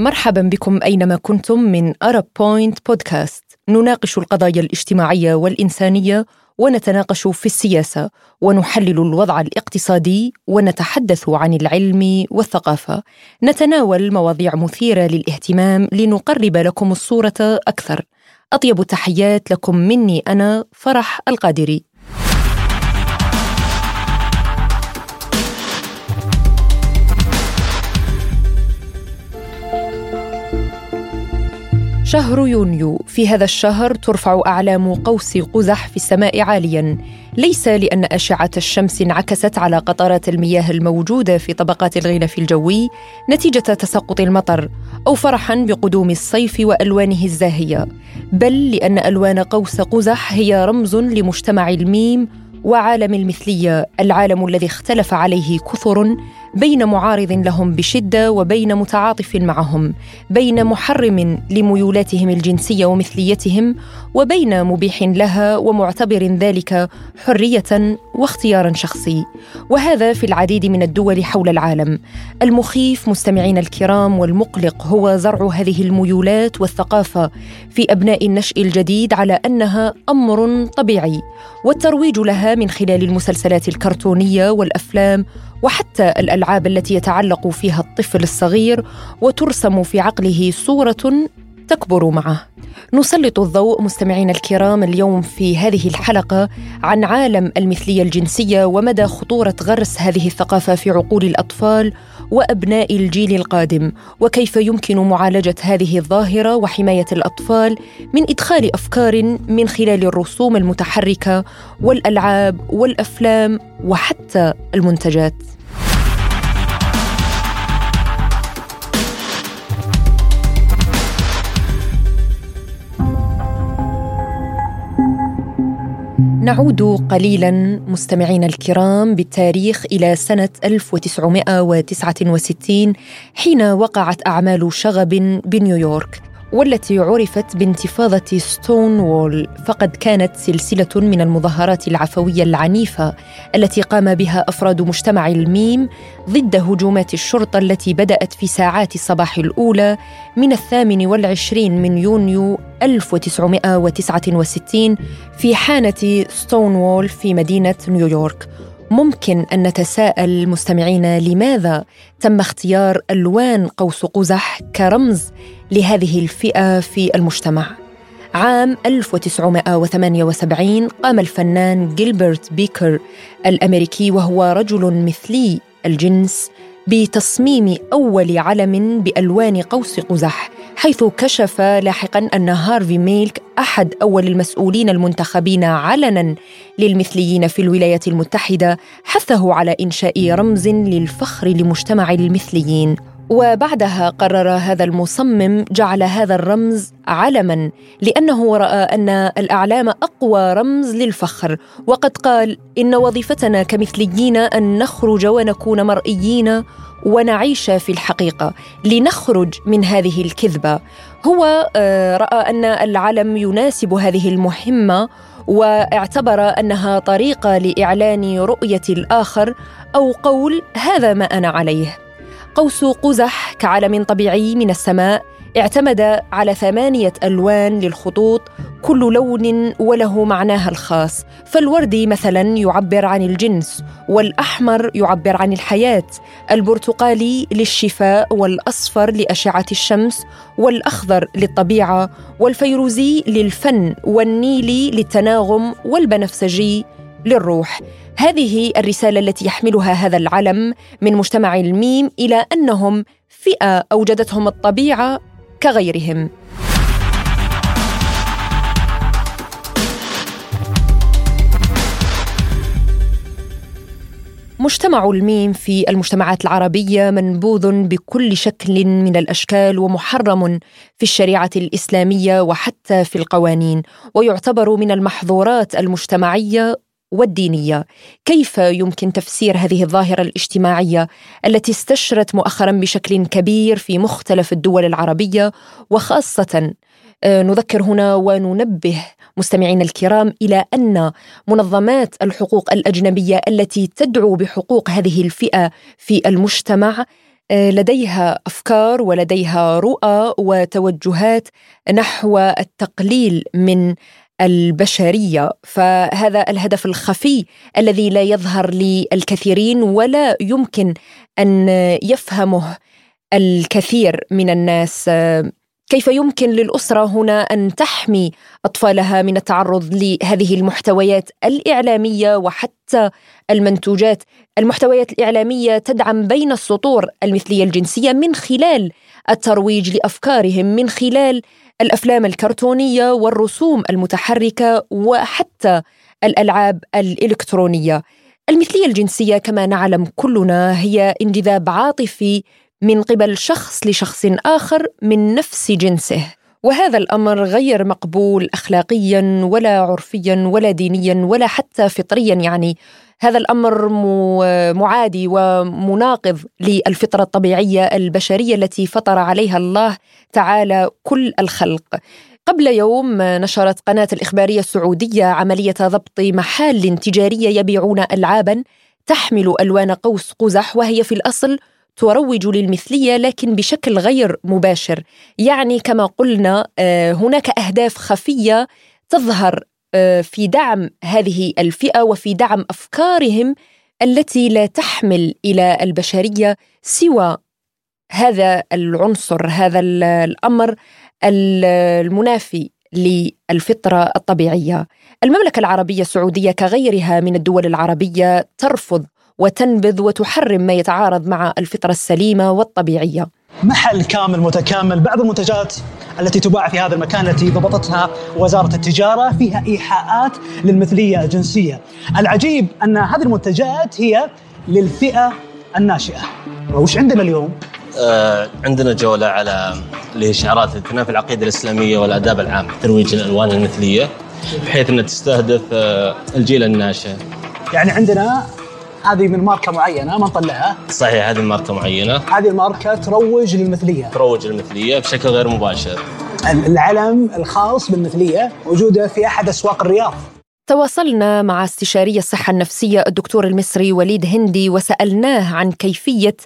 مرحبا بكم أينما كنتم من أرب بوينت بودكاست. نناقش القضايا الاجتماعية والإنسانية، ونتناقش في السياسة، ونحلل الوضع الاقتصادي، ونتحدث عن العلم والثقافة. نتناول مواضيع مثيرة للاهتمام لنقرب لكم الصورة أكثر. أطيب التحيات لكم مني أنا فرح القادري. شهر يونيو، في هذا الشهر ترفع أعلام قوس قزح في السماء عالياً، ليس لأن أشعة الشمس انعكست على قطرات المياه الموجودة في طبقات الغلاف الجوي نتيجة تساقط المطر، أو فرحاً بقدوم الصيف وألوانه الزاهية، بل لأن ألوان قوس قزح هي رمز لمجتمع الميم وعالم المثلية، العالم الذي اختلف عليه كثر بين معارض لهم بشدة وبين متعاطف معهم، بين محرم لميولاتهم الجنسية ومثليتهم، وبين مبيح لها ومعتبر ذلك حرية واختيارا شخصي، وهذا في العديد من الدول حول العالم. المخيف مستمعين الكرام والمقلق هو زرع هذه الميولات والثقافة في أبناء النشء الجديد على أنها أمر طبيعي، والترويج لها من خلال المسلسلات الكرتونية والأفلام وحتى الألعاب التي يتعلق فيها الطفل الصغير وترسم في عقله صورة تكبر معه. نسلط الضوء مستمعين الكرام اليوم في هذه الحلقة عن عالم المثلية الجنسية ومدى خطورة غرس هذه الثقافة في عقول الأطفال وأبناء الجيل القادم، وكيف يمكن معالجة هذه الظاهرة وحماية الأطفال من إدخال أفكار من خلال الرسوم المتحركة والألعاب والأفلام وحتى المنتجات. نعود قليلاً مستمعين الكرام بالتاريخ إلى سنة 1969، حين وقعت أعمال شغب بنيويورك والتي عرفت بانتفاضة ستون وول، فقد كانت سلسلة من المظاهرات العفوية العنيفة التي قام بها أفراد مجتمع الميم ضد هجومات الشرطة التي بدأت في ساعات الصباح الأولى من 28 من يونيو 1969 في حانة ستون وول في مدينة نيويورك. ممكن أن نتساءل مستمعينا لماذا تم اختيار ألوان قوس قزح كرمز لهذه الفئة في المجتمع؟ عام 1978 قام الفنان جيلبرت بيكر الأمريكي، وهو رجل مثلي الجنس، بتصميم أول علم بألوان قوس قزح، حيث كشف لاحقاً أن هارفي ميلك أحد أول المسؤولين المنتخبين علناً للمثليين في الولايات المتحدة حثه على إنشاء رمز للفخر لمجتمع المثليين، وبعدها قرر هذا المصمم جعل هذا الرمز علماً لأنه رأى أن الأعلام أقوى رمز للفخر، وقد قال: إن وظيفتنا كمثليين أن نخرج ونكون مرئيين ونعيش في الحقيقة، لنخرج من هذه الكذبة. هو رأى أن العلم يناسب هذه المهمة، واعتبر أنها طريقة لإعلان رؤية الآخر أو قول هذا ما أنا عليه. قوس قزح كعلم طبيعي من السماء اعتمد على 8 ألوان للخطوط، كل لون وله معناها الخاص، فالوردي مثلاً يعبر عن الجنس، والأحمر يعبر عن الحياة، البرتقالي للشفاء، والأصفر لأشعة الشمس، والأخضر للطبيعة، والفيروزي للفن، والنيلي للتناغم، والبنفسجي للروح. هذه الرسالة التي يحملها هذا العلم من مجتمع الميم إلى أنهم فئة أوجدتهم الطبيعة كغيرهم. مجتمع الميم في المجتمعات العربية منبوذ بكل شكل من الأشكال، ومحرم في الشريعة الإسلامية وحتى في القوانين، ويعتبر من المحظورات المجتمعية والدينية. كيف يمكن تفسير هذه الظاهرة الاجتماعية التي استشرت مؤخرا بشكل كبير في مختلف الدول العربية؟ وخاصة نذكر هنا وننبه مستمعين الكرام إلى أن منظمات الحقوق الأجنبية التي تدعو بحقوق هذه الفئة في المجتمع لديها أفكار ولديها رؤى وتوجهات نحو التقليل من البشرية، فهذا الهدف الخفي الذي لا يظهر للكثيرين ولا يمكن أن يفهمه الكثير من الناس. كيف يمكن للأسرة هنا أن تحمي أطفالها من التعرض لهذه المحتويات الإعلامية وحتى المنتوجات؟ المحتويات الإعلامية تدعم بين السطور المثلية الجنسية من خلال الترويج لأفكارهم، من خلال الأفلام الكرتونية والرسوم المتحركة وحتى الألعاب الإلكترونية. المثلية الجنسية كما نعلم كلنا هي انجذاب عاطفي من قبل شخص لشخص آخر من نفس جنسه، وهذا الأمر غير مقبول أخلاقيا ولا عرفيا ولا دينيا ولا حتى فطريا. يعني هذا الأمر معادي ومناقض للفطرة الطبيعية البشرية التي فطر عليها الله تعالى كل الخلق. قبل يوم نشرت قناة الإخبارية السعودية عملية ضبط محال تجارية يبيعون ألعابا تحمل ألوان قوس قزح، وهي في الأصل تروج للمثلية لكن بشكل غير مباشر. يعني كما قلنا هناك أهداف خفية تظهر في دعم هذه الفئة وفي دعم أفكارهم التي لا تحمل إلى البشرية سوى هذا العنصر، هذا الأمر المنافي للفطرة الطبيعية. المملكة العربية السعودية كغيرها من الدول العربية ترفض وتنبذ وتحرم ما يتعارض مع الفطرة السليمة والطبيعية. محل كامل متكامل، بعض المنتجات التي تباع في هذا المكان التي ضبطتها وزارة التجارة فيها إيحاءات للمثلية الجنسية. العجيب أن هذه المنتجات هي للفئة الناشئة. وش عندنا اليوم؟ عندنا جولة على الشعارات التي تنافي العقيدة الإسلامية والآداب العامة، ترويج الألوان المثلية بحيث أنها تستهدف الجيل الناشئ. يعني عندنا هذه من ماركة معينة ما نطلعها. صحيح، هذه ماركة معينة، هذه الماركة تروج للمثلية بشكل غير مباشر. العلم الخاص بالمثلية موجودة في أحد أسواق الرياض. تواصلنا مع استشاري الصحة النفسية الدكتور المصري وليد هندي وسألناه عن كيفية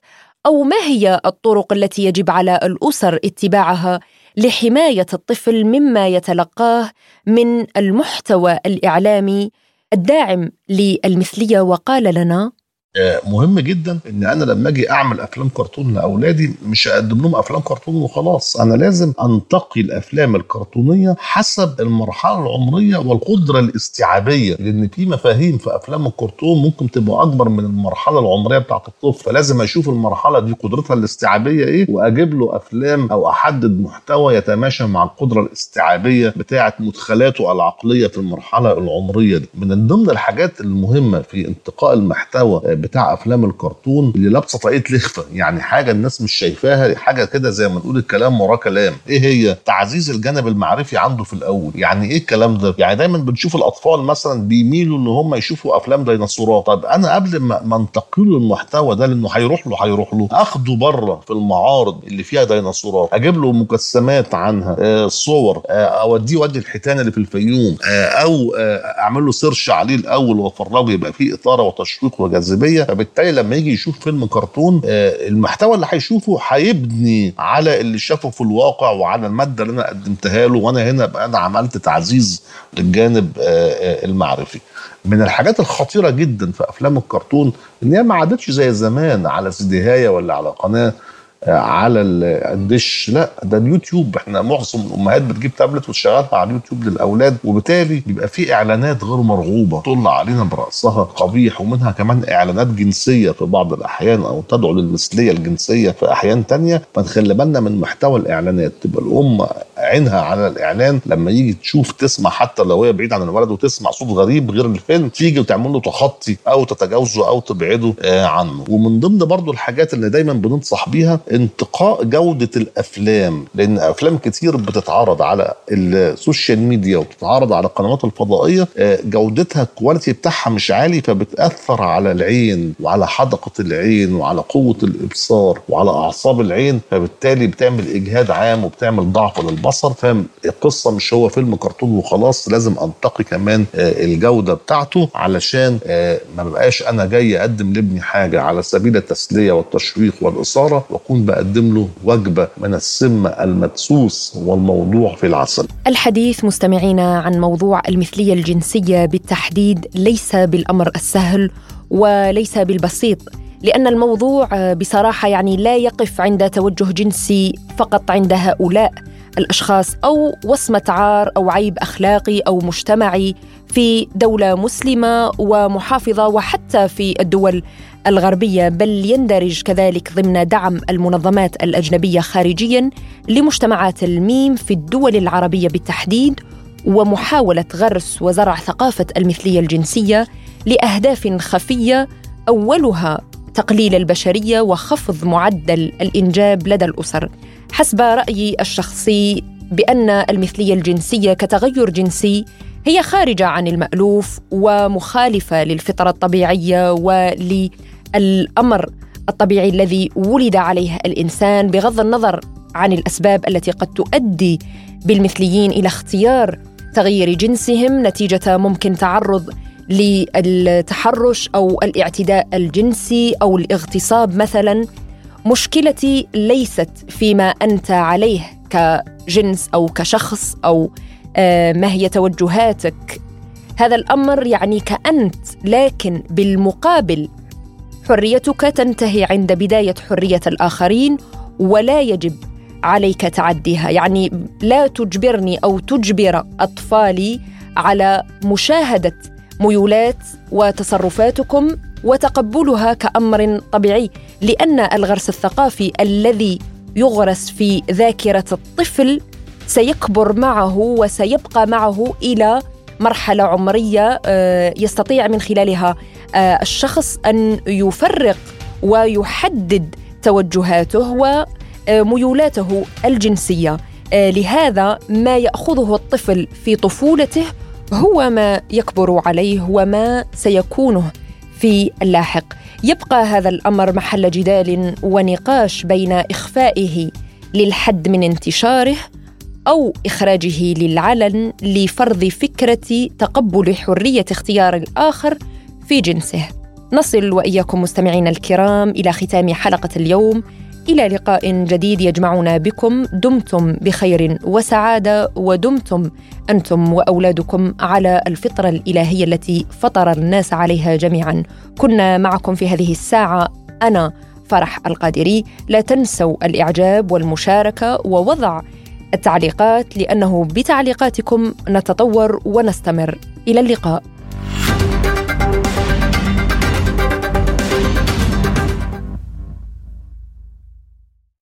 أو ما هي الطرق التي يجب على الأسر اتباعها لحماية الطفل مما يتلقاه من المحتوى الإعلامي الداعم للمثلية، وقال لنا مهم جدا ان انا لما اجي اعمل افلام كرتون لاولادي مش اقدم لهم افلام كرتون وخلاص، انا لازم انتقي الافلام الكرتونيه حسب المرحله العمريه والقدره الاستيعابيه، لان في مفاهيم في افلام الكرتون ممكن تبقى اكبر من المرحله العمريه بتاعه الطفل، فلازم اشوف المرحله دي قدرتها الاستيعابيه ايه واجيب له افلام او احدد محتوى يتماشى مع القدره الاستيعابيه بتاعه مدخلاته العقليه في المرحله العمريه دي. من ضمن الحاجات المهمه في انتقاء المحتوى بتاع أفلام الكرتون اللي لابسة طاقية لخفة، يعني حاجة الناس مش شايفاها، حاجة كده زي ما نقول الكلام وراه كلام، إيه هي؟ تعزيز الجانب المعرفي عنده في الأول. يعني إيه الكلام ده؟ يعني دايما بنشوف الأطفال مثلا بيميلوا إن هم يشوفوا أفلام ديناصورات. طب أنا قبل ما انتقل له المحتوى ده، لأنه هيروح له أخده بره في المعارض اللي فيها ديناصورات، أجيب له مجسمات عنها، صور، أوديه وادي الحيتان اللي في الفيوم، أو أعمل له سيرش عليه الأول وأفرجه، يبقى فيه إثارة وتشويق وجاذبية. فبالتالي لما يجي يشوف فيلم كرتون المحتوى اللي هيشوفه هيبني على اللي شافه في الواقع وعلى المادة اللي أنا قدمتها له، وأنا هنا بقى أنا عملت تعزيز للجانب المعرفي. من الحاجات الخطيرة جدا في أفلام الكرتون إن هي ما عادتش زي زمان على سيديهاية ولا على قناة على الدش، لا ده اليوتيوب. احنا معظم الامهات بتجيب تابلت وتشغلها على اليوتيوب للاولاد، وبالتالي بيبقى في اعلانات غير مرغوبه طلع علينا براسها قبيح، ومنها كمان اعلانات جنسيه في بعض الاحيان او تدعو للمثليه الجنسيه في احيان تانية. فنخلي بالنا من محتوى الاعلانات، تبقى الام عينها على الاعلان، لما يجي تشوف تسمع حتى لو هي بعيد عن الولد وتسمع صوت غريب غير الفيلم تيجي وتعمل له تخطي او تتجاوزه او تبعده عنه. ومن ضمن برضو الحاجات اللي دايما بننصح بيها انتقاء جودة الأفلام، لأن أفلام كتير بتتعرض على السوشيال ميديا وبتتعرض على القنوات الفضائية جودتها الكواليتي بتاعها مش عالي، فبتأثر على العين وعلى حدقة العين وعلى قوة الإبصار وعلى أعصاب العين، فبالتالي بتعمل إجهاد عام وبتعمل ضعف للبصر، يتأثر. فالقصة مش هو فيلم كرتون وخلاص، لازم أنتقي كمان الجودة بتاعته، علشان ما بقاش أنا جاي أقدم لابني حاجة على سبيل التسلية والتشويق والإثارة، وأكون بقدم له وجبة من السم المدسوس والموضوع في العسل. الحديث مستمعينا عن موضوع المثلية الجنسية بالتحديد ليس بالأمر السهل وليس بالبسيط، لأن الموضوع بصراحة يعني لا يقف عند توجه جنسي فقط عند هؤلاء الأشخاص، أو وصمة عار أو عيب أخلاقي أو مجتمعي في دولة مسلمة ومحافظة، وحتى في الدول الغربية، بل يندرج كذلك ضمن دعم المنظمات الأجنبية خارجياً لمجتمعات الميم في الدول العربية بالتحديد، ومحاولة غرس وزرع ثقافة المثلية الجنسية لأهداف خفية، أولها تقليل البشرية وخفض معدل الإنجاب لدى الأسر. حسب رأيي الشخصي بأن المثلية الجنسية كتغير جنسي هي خارجة عن المألوف ومخالفة للفطرة الطبيعية وللأمر الطبيعي الذي ولد عليه الإنسان، بغض النظر عن الأسباب التي قد تؤدي بالمثليين إلى اختيار تغيير جنسهم نتيجة ممكن تعرض للتحرش أو الاعتداء الجنسي أو الاغتصاب مثلا. مشكلتي ليست فيما أنت عليه كجنس أو كشخص أو ما هي توجهاتك، هذا الأمر يعني كأنت، لكن بالمقابل حريتك تنتهي عند بداية حرية الآخرين، ولا يجب عليك تعديها. يعني لا تجبرني أو تجبر أطفالي على مشاهدة ميولات وتصرفاتكم وتقبلها كأمر طبيعي، لأن الغرس الثقافي الذي يغرس في ذاكرة الطفل سيكبر معه وسيبقى معه إلى مرحلة عمرية يستطيع من خلالها الشخص أن يفرق ويحدد توجهاته وميولاته الجنسية. لهذا ما يأخذه الطفل في طفولته هو ما يكبر عليه وما سيكونه في اللاحق. يبقى هذا الأمر محل جدال ونقاش بين إخفائه للحد من انتشاره أو إخراجه للعلن لفرض فكرة تقبل حرية اختيار الآخر في جنسه. نصل وإياكم مستمعينا الكرام إلى ختام حلقة اليوم، إلى لقاء جديد يجمعنا بكم. دمتم بخير وسعادة، ودمتم أنتم وأولادكم على الفطرة الإلهية التي فطر الناس عليها جميعا. كنا معكم في هذه الساعة أنا فرح القادري. لا تنسوا الإعجاب والمشاركة ووضع التعليقات، لأنه بتعليقاتكم نتطور ونستمر. إلى اللقاء.